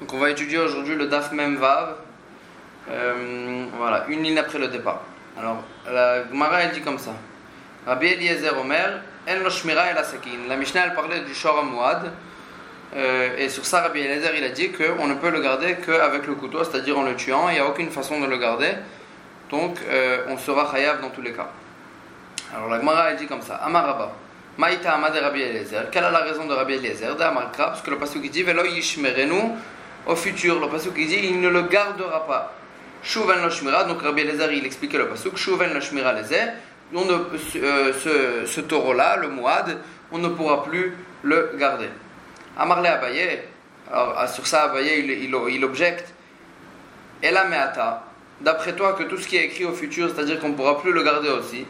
Donc on va étudier aujourd'hui le Daf Mem Vav, voilà, une ligne après le départ. Alors la Gemara elle dit comme ça: Rabbi Eliezer Omer, en lo shmira el hasakin. La Mishnah elle parlait du Shor HaMuad, et sur ça Rabbi Eliezer il a dit qu'on ne peut le garder qu'avec le couteau, c'est-à-dire en le tuant. Il n'y a aucune façon de le garder, donc on sera chayav dans tous les cas. Alors la Gemara elle dit comme ça: Amar Rabba, Maïta Amad Rabbi Eliezer. Quelle est la raison de Rabbi Eliezer? D'Amar Krab, parce que le passage qui dit Velo yishmerenu au futur, le passage qui dit il ne le gardera pas. Shouven lo shmira, donc Rabbi Eliezer il expliquait le passage Shouven lo shmira lezer. On ne, ce taureau-là, le Mouad, on ne pourra plus le garder. Amarle Abaye, alors sur ça Abaye il objecte: Ela meata, d'après toi que tout ce qui est écrit au futur, c'est-à-dire qu'on ne pourra plus le garder aussi.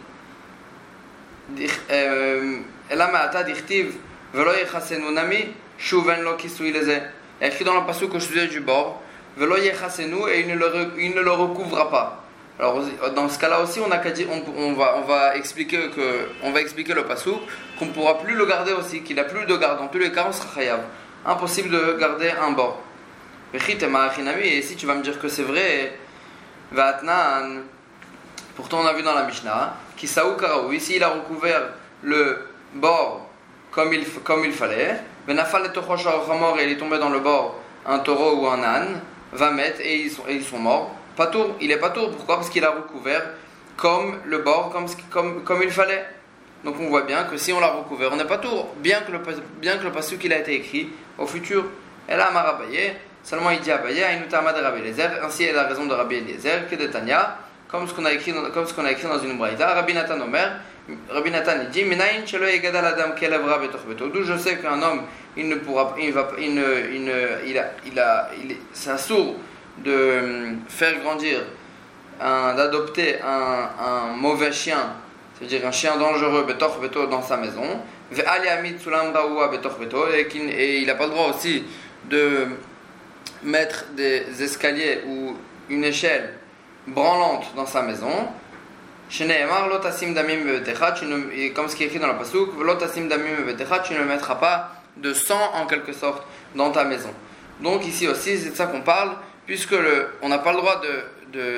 Ela meata dichtiv velo yechasenu nami shuven lo kisui leze. Il y a écrit dans le passage que je suis du bord velo yechasenu, et il ne le recouvra pas. Alors dans ce cas-là aussi, on va expliquer le passouk qu'on ne pourra plus le garder aussi, qu'il n'a plus de garde. Dans tous les cas, on sera chayav. Impossible de garder un bord. Et si tu vas me dire que c'est vrai, pourtant on a vu dans la Mishnah Kisaou Karaou, ici il a recouvert le bord comme il fallait. Et il est tombé dans le bord un taureau ou un âne, va mettre et ils sont morts. Patour, il est patour, pourquoi? Parce qu'il a recouvert comme le bord, comme il fallait. Donc on voit bien que si on l'a recouvert, on n'est patour, bien que le passage qu'il a été écrit au futur. Et là, Amar Abaye, seulement il dit Abaye, Ainutama de Rabbi Eliezer, ainsi est la raison de Rabbi Eliezer, que de Tanya, comme ce qu'on a écrit dans une braïta. Rabbi Nathan il dit Minaïn chelo yegadal adam kelevra betoch beto. D'où je sais qu'un homme, c'est un sourd de faire grandir, d'adopter un mauvais chien, c'est-à-dire un chien dangereux, dans sa maison, et il n'a pas le droit aussi de mettre des escaliers ou une échelle branlante dans sa maison, comme ce qui est écrit dans le passouk, tu ne mettras pas de sang en quelque sorte dans ta maison. Donc ici aussi, c'est de ça qu'on parle, puisque on n'a pas le droit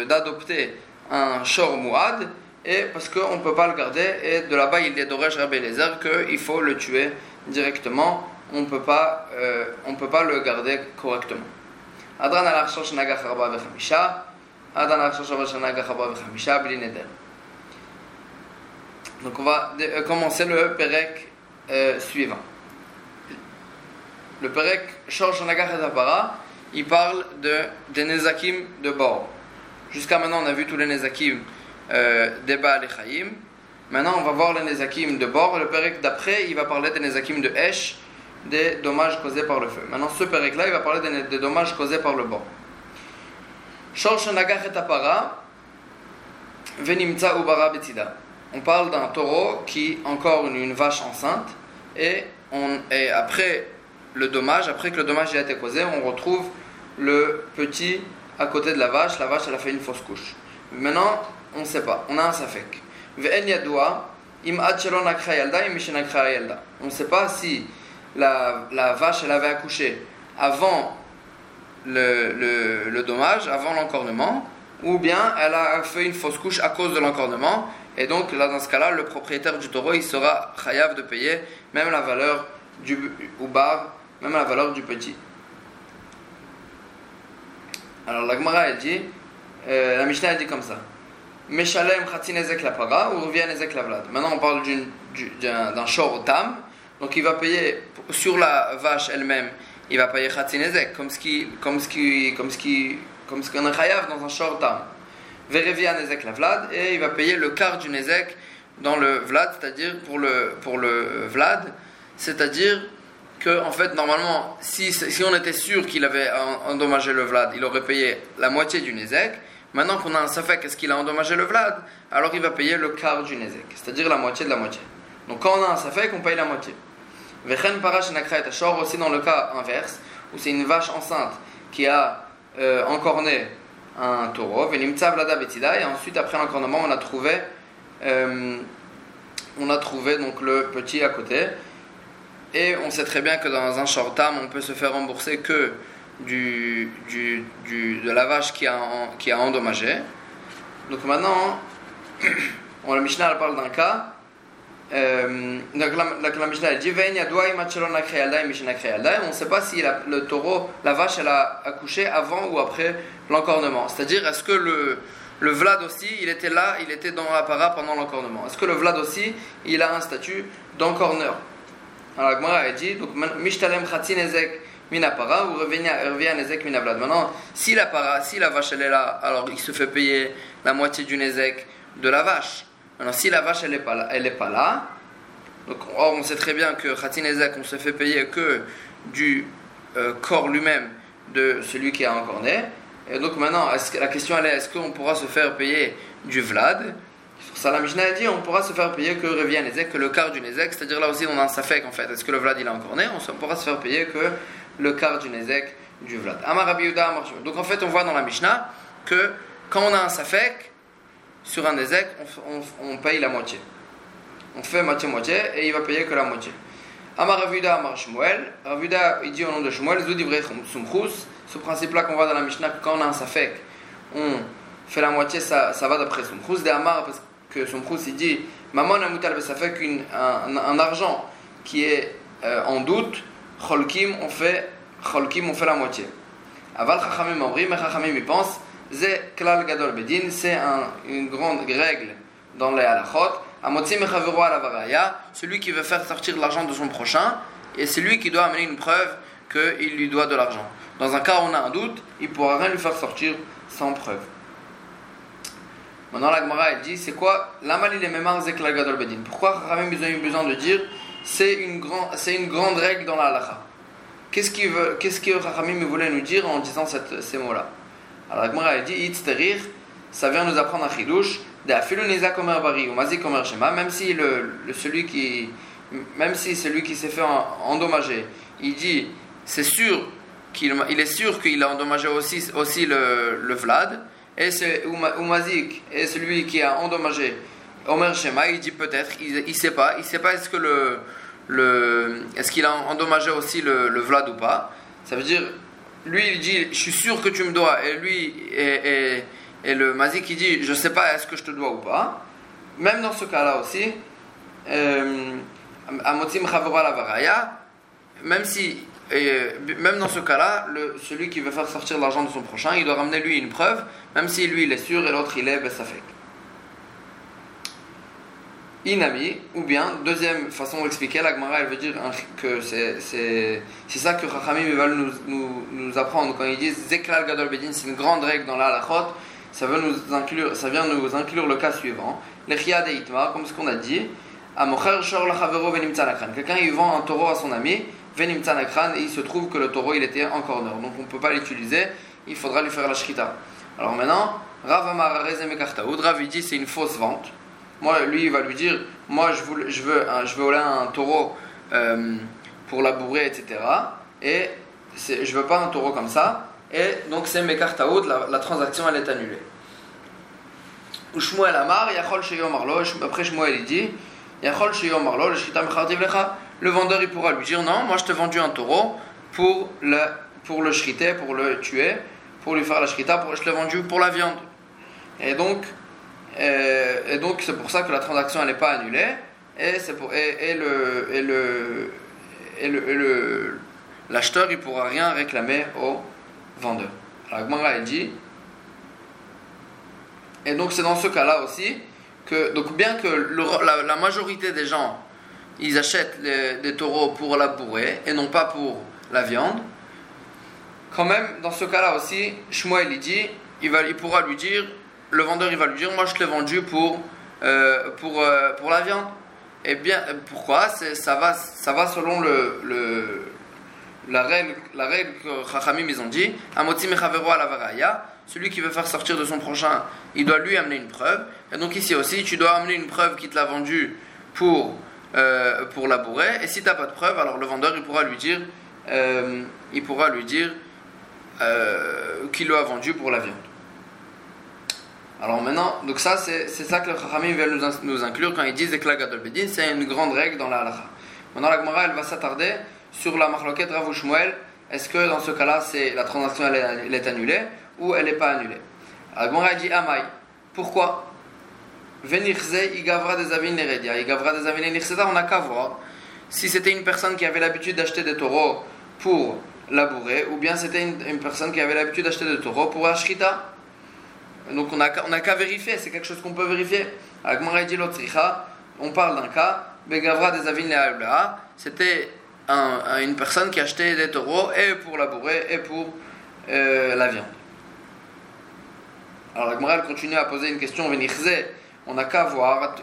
d'adopter un Shor Mouad, et parce qu'on ne peut pas le garder, et de là-bas il est d'Oresh Rabbi Eliezer qu'il faut le tuer directement, on ne peut pas le garder correctement. Adran al Arshor Shanaga Harba Vechamisha, Adran al Arshor Shanaga Harba Vechamisha, Blineder. Donc on va commencer le Perek suivant. Le Perek Shor Shanaga Hadabara, il parle des Nezakim de bord. Jusqu'à maintenant, on a vu tous les Nezakim des Baal et Chaim. Maintenant, on va voir les Nezakim de bord. Le Perek d'après, il va parler des Nezakim de Esh, des dommages causés par le feu. Maintenant, ce Perek-là, il va parler des dommages causés par le bord. Shor Shanagach et Apara, Venimtsa Ubara Betida. On parle d'un taureau qui, encore une vache enceinte, et après le dommage, après que le dommage a été causé, on retrouve le petit à côté de la vache elle a fait une fausse couche. Maintenant, on ne sait pas, on a un safek. On ne sait pas si la vache elle avait accouché avant le dommage, avant l'encornement, ou bien elle a fait une fausse couche à cause de l'encornement, et donc là dans ce cas-là, le propriétaire du taureau il sera chayav de payer même la valeur du oubar, même la valeur du petit. Alors la Gemara elle dit, la Mishnah elle dit comme ça: Meshalem khatsin ezek la para, ou revient ezek la vlad. Maintenant on parle d'un shor tam, donc il va payer sur la vache elle-même, il va payer khatsin ezek comme ce qu'on a chayav dans un shor tam. Verevient ezek la vlad, et il va payer le quart du nezek dans le vlad, c'est-à-dire pour le vlad. C'est-à-dire que, en fait, normalement, si on était sûr qu'il avait endommagé le vlad, il aurait payé la moitié du nezek. Maintenant qu'on a un safek, est-ce qu'il a endommagé le vlad? Alors il va payer le quart du nezek, c'est-à-dire la moitié de la moitié. Donc quand on a un safek, on paye la moitié. Vechen para shenakra et ashor, aussi dans le cas inverse, où c'est une vache enceinte qui a encorné un taureau, venimtsa vlada betida, et ensuite, après l'encornement, on a trouvé donc le petit à côté. Et on sait très bien que dans un shortam, on peut se faire rembourser que de la vache qui a endommagé. Donc maintenant, la Mishnah parle d'un cas. Donc la Mishnah dit on ne sait pas si la vache elle a accouché avant ou après l'encornement. C'est-à-dire, est-ce que le Vlad aussi, il était là, il était dans la para pendant l'encornement. Est-ce que le Vlad aussi, il a un statut d'encorneur? Alors la Gemara elle dit donc Mishtalem Khatsin Ezek Mina para ou revient Ezek Mina Vlad. Maintenant, si la vache elle est là, alors il se fait payer la moitié du Ezek de la vache. Alors si la vache elle est pas là, donc or on sait très bien que Khatin Ezek on se fait payer que du corps lui-même de celui qui a encorné. Et donc maintenant, la question elle est, est-ce qu'on pourra se faire payer du Vlad? Sur ça, la Mishnah a dit, on pourra se faire payer que revient Nezek, que le quart du Nezek, c'est-à-dire là aussi on a un safek en fait, est-ce que le Vlad il a encorné? On pourra se faire payer que le quart du Nezek du Vlad. Amar Rabbi Yehuda Amar Shmuel. Donc en fait on voit dans la Mishnah que quand on a un safek sur un Nezek, on paye la moitié. On fait moitié-moitié et il va payer que la moitié. Amar Rabbi Yehuda Amar Shmuel. Rabbi Yehuda il dit au nom de Shmuel, Zud Ivrei Sumchus. Ce principe-là qu'on voit dans la Mishnah, que quand on a un safek, on fait la moitié, ça va d'après Sumchus. D'Amar, parce que Sumchus, il dit Maman Amutal Besafek, un argent qui est en doute, Cholkim, on fait la moitié. Aval Chachamim Amri, mais Chachamim, il pense Ze Klal Gadol Bedin, c'est une grande règle dans les halachot. Amotzi Mechavero Alavaraya, celui qui veut faire sortir de l'argent de son prochain, et c'est lui qui doit amener une preuve qu'il lui doit de l'argent. Dans un cas où on a un doute, il ne pourra rien lui faire sortir sans preuve. Maintenant, la Gemara, elle dit, c'est quoi? Pourquoi Rami ils ont eu besoin de dire c'est une grande règle dans la halakha? Qu'est-ce que Rami voulait nous dire en disant ces mots-là? Alors la Gemara, elle dit, Itzterir, ça vient nous apprendre un chidouche, même si celui qui s'est fait endommager, il dit, c'est sûr, il est sûr qu'il a endommagé aussi le Vlad, et c'est Umazik, et celui qui a endommagé Omer Shema, il dit peut-être, il ne sait pas est-ce que est-ce qu'il a endommagé aussi le Vlad ou pas. Ça veut dire, lui il dit je suis sûr que tu me dois, et lui et le Mazik il dit je sais pas est-ce que je te dois ou pas. Même dans ce cas-là aussi, Amotim Chavora la Varaya, même dans ce cas-là, celui qui veut faire sortir l'argent de son prochain, il doit ramener lui une preuve, même si lui il est sûr et l'autre il est besafek. Inami, ou bien, deuxième façon d'expliquer, la Gemara elle veut dire que c'est ça que Chachamim veulent nous apprendre quand ils disent Zeklal Gadol Bedin, c'est une grande règle dans la halachot, ça vient nous inclure le cas suivant, l'Echia de Itmar, comme ce qu'on a dit, Amocher Shor Lachavero Venim Tzanakran, quelqu'un il vend un taureau à son ami, Venim Tzanakran, et il se trouve que le taureau il était encore nord, donc on ne peut pas l'utiliser, il faudra lui faire la shkita. Alors maintenant, Rav Amar Rezemekartaoud, Rav il dit c'est une fausse vente. Moi, lui, il va lui dire, moi, je veux voler un taureau pour labourer, etc. Et je veux pas un taureau comme ça. Et donc, c'est mes cartes à haute, la transaction, elle est annulée. Ou Shmuel Amar, Yachol Sheyom Arlo, après Shmuel, il dit, Yachol Sheyom Arlo, le Shita Mechartiv Lecha. Le vendeur, il pourra lui dire, non, moi, je t'ai vendu un taureau pour le shriter, pour le tuer, pour lui faire la shrita, je l'ai vendu pour la viande. Et donc c'est pour ça que la transaction elle n'est pas annulée et l'acheteur il pourra rien réclamer au vendeur. La Gemara elle dit, et donc c'est dans ce cas là aussi que donc bien que la majorité des gens ils achètent des taureaux pour labourer et non pas pour la viande, quand même dans ce cas là aussi Shmuel il dit le vendeur il va lui dire moi je te l'ai vendu pour la viande. Et bien pourquoi? Ça va selon la règle que Chachamim ils ont dit Amotzi mechavero alavaraya, celui qui veut faire sortir de son prochain il doit lui amener une preuve. Et donc ici aussi tu dois amener une preuve qu'il te l'a vendu pour labourer, et si t'as pas de preuve alors le vendeur il pourra lui dire qu'il l'a vendu pour la viande. Alors maintenant, donc c'est ça que le Chachamim veulent nous inclure quand ils disent que la Gadol Bedin, c'est une grande règle dans la halakha. Maintenant la Gemara elle va s'attarder sur la machloket Rav Shmuel, est-ce que dans ce cas-là, c'est la transaction elle est annulée ou elle n'est pas annulée? Agmara dit Amai. Pourquoi? Venirze igavra des avin l'eredia, igavra des avin l'nirseda. On n'a qu'à voir si c'était une personne qui avait l'habitude d'acheter des taureaux pour labourer, ou bien c'était une personne qui avait l'habitude d'acheter des taureaux pour ashrita. Donc on n'a qu'à vérifier, c'est quelque chose qu'on peut vérifier. Agmara dit l'otricha. On parle d'un cas. Begavra des avin l'eula. C'était une personne qui achetait des taureaux et pour labourer et pour la viande. Alors la Gemara continue à poser une question. On n'a qu'à voir,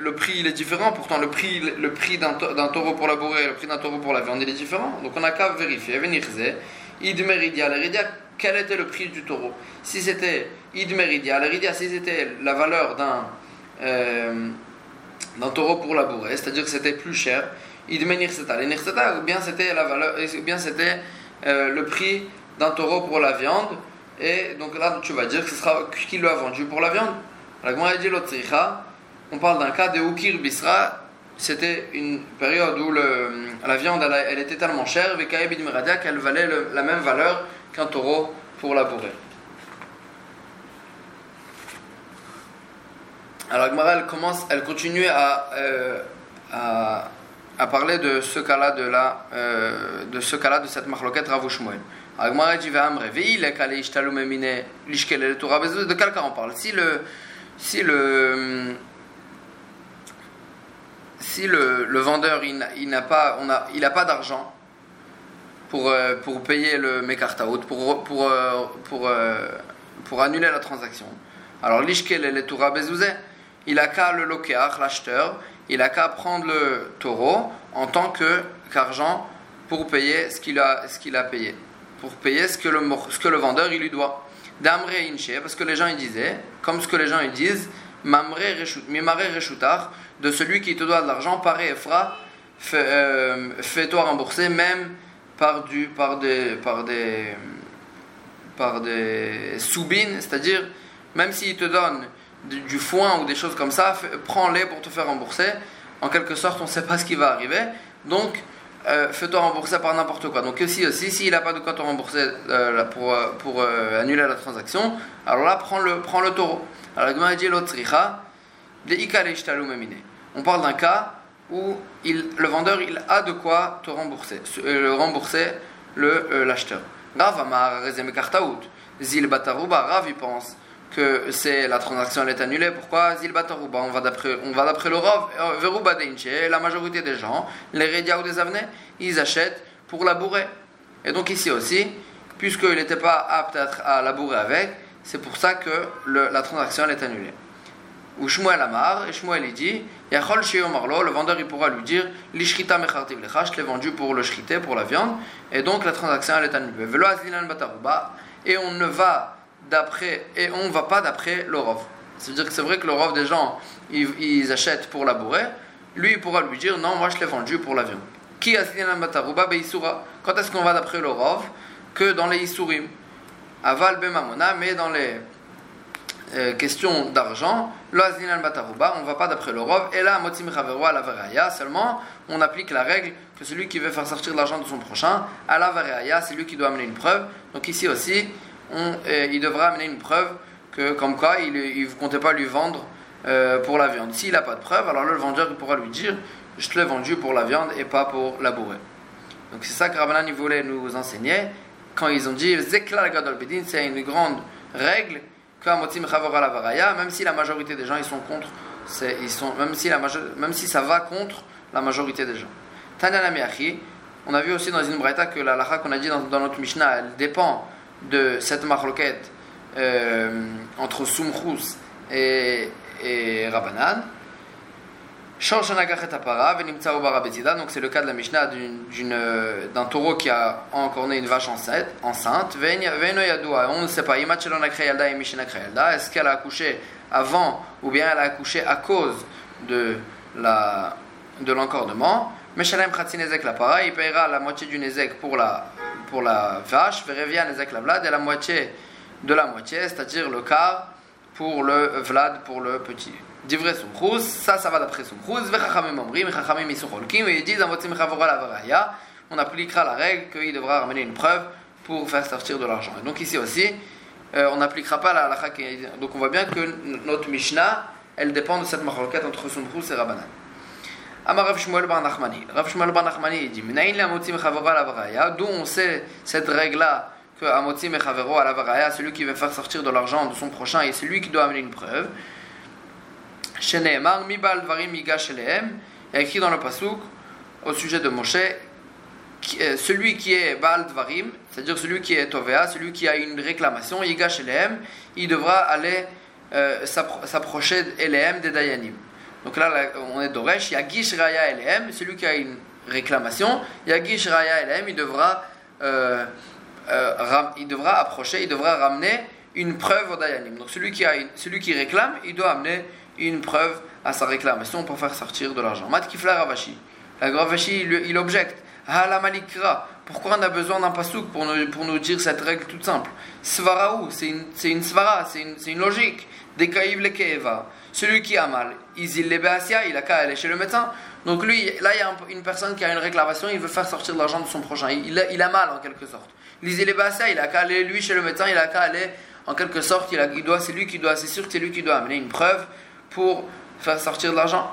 le prix il est différent, pourtant le prix d'un taureau pour labourer et le prix d'un taureau pour la viande il est différent, donc on n'a qu'à vérifier. Idmeridia, quel était le prix du taureau? Si c'était Idmeridia, si c'était la valeur d'un taureau pour labourer, c'est-à-dire que c'était plus cher, ou bien c'était la valeur, ou bien c'était le prix d'un taureau pour la viande, et donc là tu vas dire que ce sera qui l'a vendu pour la viande. La Gemara dit l'otricha, on parle d'un cas de Ukir Bisra, c'était une période où la viande elle était tellement chère qu'elle valait la même valeur qu'un taureau pour labourer. Alors la Gemara elle continue à parler de ce cas-là, de cette marloquette Rav Shmuel. Agmara dit de quel cas on parle? Si le vendeur il n'a pas d'argent pour payer le mekartaot, pour annuler la transaction. Alors l'ishkel et le toura bezouzé, il a qu'à le lokeach, l'acheteur, il a qu'à prendre le taureau en tant qu'argent pour payer ce qu'il a payé, pour payer ce que le vendeur il lui doit. D'amre inche, parce que les gens ils disaient, comme ce que les gens ils disent, mamre reshutar, de celui qui te doit de l'argent, paré Ephra, fais-toi rembourser même par des soubines, c'est-à-dire même s'il te donne du foin ou des choses comme ça, prends-les pour te faire rembourser. En quelque sorte, on ne sait pas ce qui va arriver, donc fais-toi rembourser par n'importe quoi. Donc aussi s'il n'a pas de quoi te rembourser pour annuler la transaction, alors là prends le taureau. Alors Gemara dit l'otricha de ikale ishtalu memine. On parle d'un cas où le vendeur il a de quoi te rembourser, l'acheteur. Rav amar rezem kartaout zil bataruba. Rav il pense que c'est la transaction elle est annulée. Pourquoi Zilbataruba? On va d'après le Rav Veruba Deinche. La majorité des gens, les Rédia ou des Avenés, ils achètent pour labourer. Et donc ici aussi, puisqu'il n'était pas apte à labourer avec, c'est pour ça que la transaction elle est annulée. Ou Shmuel Amar, et Shmuel il dit Yachol Sheyomarlo, le vendeur il pourra lui dire Lishrita Mechartiv Lecha, je l'ai vendu pour le shrité, pour la viande, et donc la transaction elle est annulée. Velo Azlilan Bataruba, et on ne va d'après et on va pas d'après le Rav. C'est-à-dire que c'est vrai que le Rav des gens ils achètent pour labourer, lui il pourra lui dire non, moi je l'ai vendu pour la viande. Qui aslinan bataruba beisura? Quand est-ce qu'on va d'après le Rav? Que dans les isurim, aval bemamona, mais dans les questions d'argent, lo aslinan bataruba, on va pas d'après le Rav. Et là motim chaveru ala varaya, seulement on applique la règle que celui qui veut faire sortir de l'argent de son prochain, ala varaya, c'est lui qui doit amener une preuve. Donc ici aussi il devra amener une preuve que, comme quoi il ne comptait pas lui vendre pour la viande. S'il n'a pas de preuve, alors le vendeur pourra lui dire je te l'ai vendu pour la viande et pas pour labourer. Donc c'est ça que Rabbanan voulait nous enseigner quand ils ont dit Zekla Gadol Bedin, c'est une grande règle qu'à Motim Chavora la Varaya, même si la majorité des gens ils sont contre, même si ça va contre la majorité des gens. Tanana Miachi, on a vu aussi dans une braïta que la lacha qu'on a dit dans notre Mishnah, elle dépend de cette marloquette entre Soumchous et Rabbanan. Donc c'est le cas de la Mishnah d'un taureau qui a encorné une vache enceinte. On ne sait pas, est-ce qu'elle a accouché avant ou bien elle a accouché à cause de l'encordement? Il paiera la moitié du nezek pour la vache, verevia nezek la vlad, et la moitié de la moitié, c'est-à-dire le quart pour le vlad, pour le petit. Divrei Soumchous, ça va d'après Soumchous. Vechachamim omrim, vechachamim isucholkim, et ils disent, on appliquera la règle qu'il devra ramener une preuve pour faire sortir de l'argent. Et donc ici aussi, on n'appliquera pas la halakha. Donc on voit bien que notre Mishnah, elle dépend de cette machloket entre Sunrus et Rabbanan. Amar Rav Shmuel bar Nachmani. Rav Shmuel bar Nachmani dit, Minayin l'Amotzim Chavero al-Avaraya, d'où on sait cette règle-là, que Amotzim et Chavero al-Avaraya, celui qui veut faire sortir de l'argent de son prochain, et c'est lui qui doit amener une preuve. Sheneemar mibal varim migash elehem, écrit dans le pasuk au sujet de Moshe, celui qui est Baal Dvarim, c'est-à-dire celui qui est Tovea, celui qui a une réclamation, Yigash Elehem, il devra aller s'approcher Elehem des Dayanim. Donc là, on est Doresh, Yagish Raya Elehem, celui qui a une réclamation, Yagish Raya Elehem, il devra approcher, il devra ramener une preuve aux Dayanim. Donc celui qui réclame, il doit amener une preuve à sa réclamation pour faire sortir de l'argent. Matkifla Ravashi. La Ravashi, il objecte. Pourquoi on a besoin d'un pasouk pour nous dire cette règle toute simple? Svaraou, c'est une svara, c'est une logique. Dekaïv le keeva. Celui qui a mal, isil le beasia, il a qu'à aller chez le médecin. Donc lui, là il y a une personne qui a une réclamation, il veut faire sortir de l'argent de son prochain. Il a mal en quelque sorte. Isil le beasia, il a qu'à aller lui chez le médecin, il a qu'à aller en quelque sorte. C'est lui qui doit amener une preuve pour faire sortir de l'argent.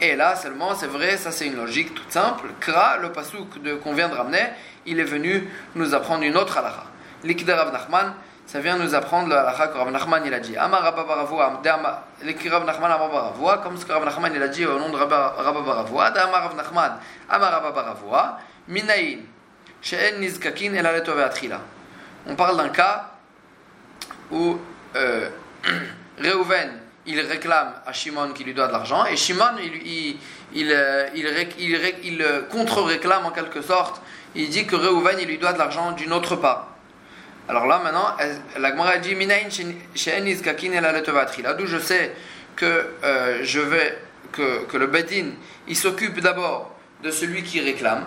Et là seulement, c'est vrai, ça c'est une logique toute simple. Kra, le pasouk qu'on vient de ramener, il est venu nous apprendre une autre halakha. L'ikda Rav Nachman, ça vient nous apprendre la halakha que Rav Nachman il a dit. Amar Rabba bar Avoua, l'ikra Rav Nachman Amar bar Avoua, comme ce que Rav Nachman il a dit au nom de Rabba bar Avoua, d'Amar Rav Nachman, Amar Rabba bar Avoua, minayin, she'en nizkakin el haletove atchila. On parle d'un cas où Reuven, il réclame à Shimon qui lui doit de l'argent, et Shimon, il contre-réclame en quelque sorte. Il dit que Reuven, il lui doit de l'argent d'une autre part. Alors là, maintenant, la Gemara dit Minayin she'en nizkakin ela letova atchila. D'où je sais que le Bedin, il s'occupe d'abord de celui qui réclame,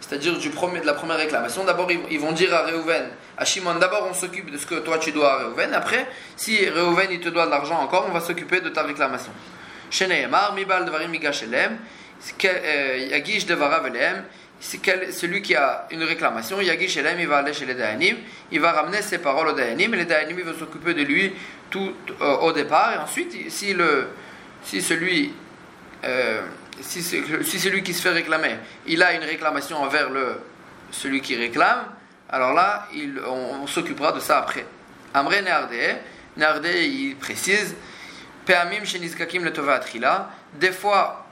c'est-à-dire de la première réclamation. D'abord, ils vont dire à Reuven, à Shimon, d'abord on s'occupe de ce que toi tu dois à Reuven. Après, si Reuven il te doit de l'argent encore, on va s'occuper de ta réclamation. Sheneemar mibal devarim migash elehem, yagish devarav elehem, celui qui a une réclamation, yagish elehem, il va aller chez les Dayanim, il va ramener ses paroles aux Dayanim, et les Dayanim ils vont s'occuper de lui tout au départ. Et ensuite, si celui qui se fait réclamer, il a une réclamation envers celui qui réclame, alors là, on s'occupera de ça après. Amre Nehardeh, il précise, Pe'amim shenizkakim letova atchila, des fois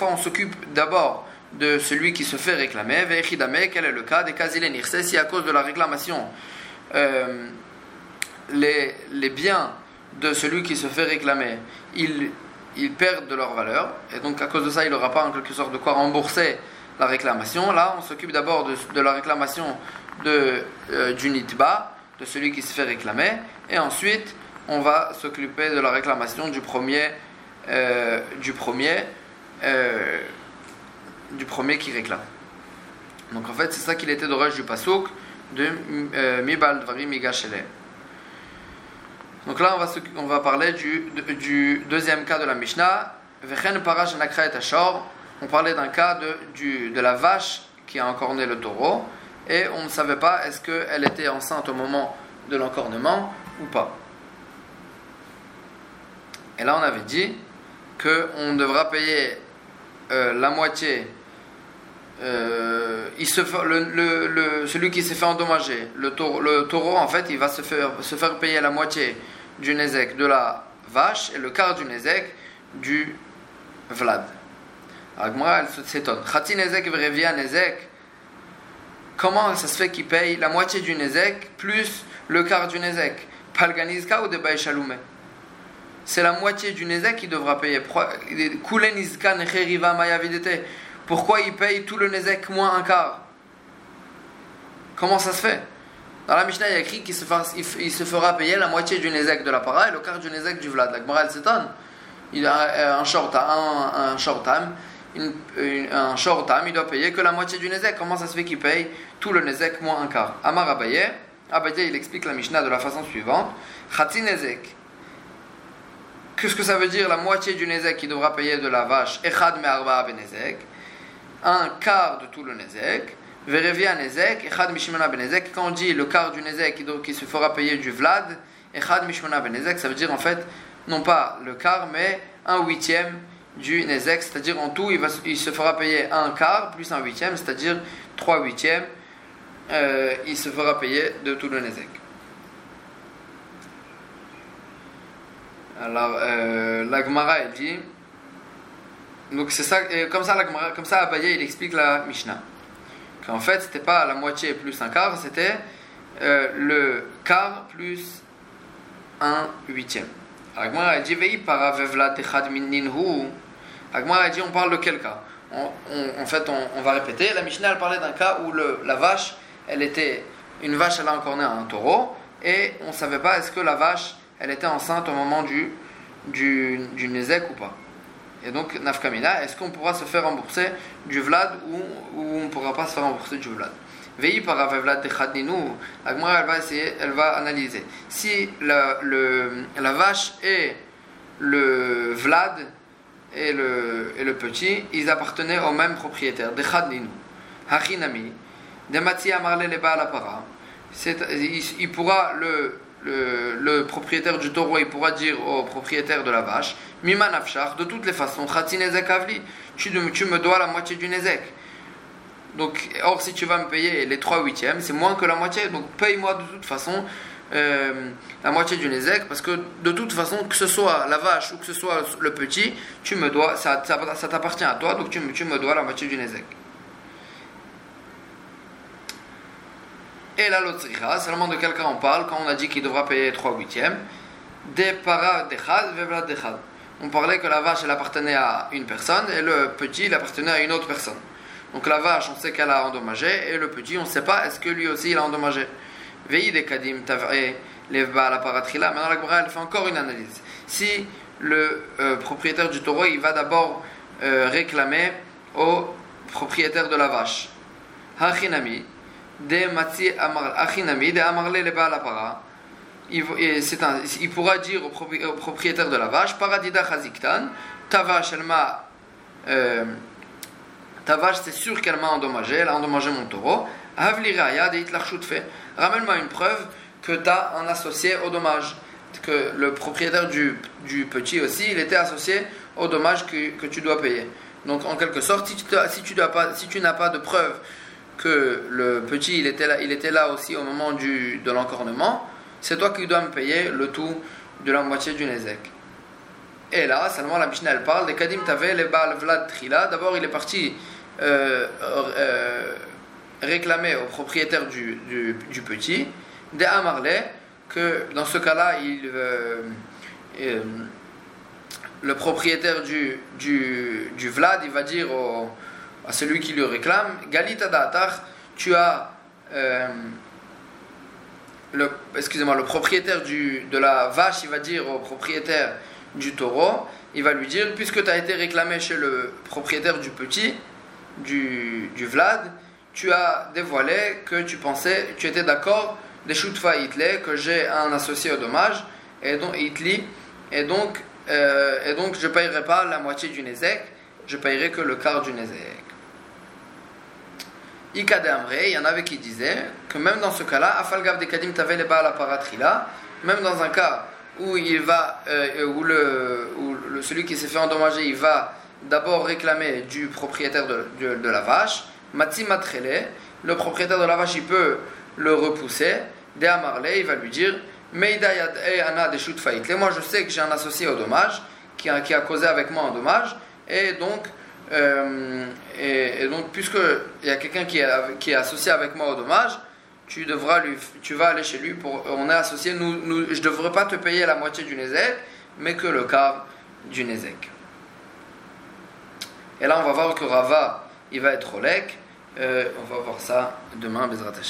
on s'occupe d'abord de celui qui se fait réclamer, ve'echidame, quel est le cas, dekazile nirse, si à cause de la réclamation, les biens de celui qui se fait réclamer, ils perdent de leur valeur, et donc à cause de ça, il n'aura pas en quelque sorte de quoi rembourser la réclamation. Là, on s'occupe d'abord de la réclamation du nitba, de celui qui se fait réclamer, et ensuite, on va s'occuper de la réclamation du premier qui réclame. Donc en fait, c'est ça qu'il était d'orage du pasouk, de Mibal Dvarim Migashele. Donc là, on va parler du deuxième cas de la Mishnah. Vechen parash nakra et ashor. On parlait d'un cas de la vache qui a encorné le taureau. Et on ne savait pas est-ce qu'elle était enceinte au moment de l'encornement ou pas. Et là, on avait dit qu'on devra payer la moitié. Celui qui s'est fait endommager, le taureau en fait, il va se faire payer la moitié du nezek de la vache et le quart du nezek du vlad. Agmara, elle s'étonne. Khati nezek vrevia nezek. Comment ça se fait qu'il paye la moitié du nezek plus le quart du nezek? Palganizka ou de baïchaloume? C'est la moitié du nezek qu'il devra payer. Koulenizka necheriva mayavidete. Pourquoi il paye tout le nezek moins un quart? Comment ça se fait? Dans la Mishnah, il y a écrit qu'il se fera payer la moitié du nezek de la para et le quart du nezek du vlad. La Gemara, elle s'étonne. Il a un short time, il doit payer que la moitié du nezek. Comment ça se fait qu'il paye tout le nezek moins un quart? Amar Abaye, il explique la Mishnah de la façon suivante. Khati nezek. Qu'est-ce que ça veut dire la moitié du nezek qu'il devra payer de la vache? Echad me'arba benezek. un quart de tout le nezek. Verevia nezek, echad mishmana benezek. Quand on dit le quart du nezek qui se fera payer du vlad, echad mishmana benezek, ça veut dire en fait non pas le quart mais un huitième du nezek, c'est-à-dire en tout il se fera payer un quart plus un huitième, c'est-à-dire 3/8, il se fera payer de tout le nezek. Alors la Gemara elle dit donc c'est ça, et comme ça la Gemara, comme ça Abaye il explique la Mishnah qu'en fait c'était pas la moitié plus un quart, c'était le quart plus un huitième. La Gemara elle dit vei paravevlat echad minninhu. La Gemara elle dit on parle de quel cas? En fait on va répéter. La Mishnah elle parlait d'un cas où la vache elle était une vache, elle a encorné un taureau et on savait pas est-ce que la vache elle était enceinte au moment du nezek ou pas. Et donc, nafkamina, est-ce qu'on pourra se faire rembourser du vlad ou on ne pourra pas se faire rembourser du vlad? Veilli par avevlad techadninu, la Gemara elle va essayer, elle va analyser. Si la vache et le vlad et le petit, ils appartenaient au même propriétaire, techadninu, hachinami, demati amarle le baal apara, il pourra le propriétaire du taureau, il pourra dire au propriétaire de la vache Mima nafshach, de toutes les façons Khati nezek avli, tu me dois la moitié du nezek. Donc, or si tu vas me payer les 3/8, c'est moins que la moitié, donc paye-moi de toute façon la moitié du nezek, parce que de toute façon, que ce soit la vache ou que ce soit le petit, tu me dois, ça t'appartient à toi, donc tu me dois la moitié du nezek. Et la lotzricha, seulement de quelqu'un on parle quand on a dit qu'il devra payer 3/8. Des para dechad, vevla dechad. On parlait que la vache elle appartenait à une personne et le petit il appartenait à une autre personne. Donc la vache on sait qu'elle a endommagé et le petit on ne sait pas est-ce que lui aussi il a endommagé. Vei de kadim tavre leva la paratrila. Maintenant la Gemara elle fait encore une analyse. Si le propriétaire du taureau il va d'abord réclamer au propriétaire de la vache. Hachinami. Il pourra dire au propriétaire de la vache paradida chaziktan, ta vache c'est sûr qu'elle m'a endommagé, elle a endommagé mon taureau, ramène-moi une preuve que tu as un associé au dommage, que le propriétaire du petit aussi il était associé au dommage que tu dois payer. Donc en quelque sorte si tu n'as pas de preuve que le petit il était là aussi au moment de l'encornement, c'est toi qui dois me payer le tout de la moitié du nezek. Et là, seulement la Mishnah elle parle des kadim tavel et baal vlad trila. D'abord, il est parti réclamer au propriétaire du petit des amarlais que dans ce cas-là, le propriétaire du vlad il va dire à celui qui le réclame, Galita Datar, tu as le propriétaire de la vache, il va dire au propriétaire du taureau, il va lui dire, puisque tu as été réclamé chez le propriétaire du petit, du vlad, tu as dévoilé que tu étais d'accord, des choutfa itlé, que j'ai un associé au dommage, et donc je ne payerai pas la moitié du nezek, je ne payerai que le quart du nezek. Il y en avait qui disaient que même dans ce cas-là, Afalgav de Kadim Tavel et Baal Aparatrila, même dans un cas où celui qui s'est fait endommager, il va d'abord réclamer du propriétaire de la vache, Mati Matrele, le propriétaire de la vache, il peut le repousser, De Amarle, il va lui dire Meida Yad E Ana de Shut Faitle, moi je sais que j'ai un associé au dommage, qui a causé avec moi un dommage, et donc puisque il y a quelqu'un qui est associé avec moi au dommage, tu vas aller chez lui on est associé, je devrais pas te payer la moitié du nezek mais que le quart du nezek. Et là on va voir que Rava il va être Rolek, on va voir ça demain Bezrat Hashem.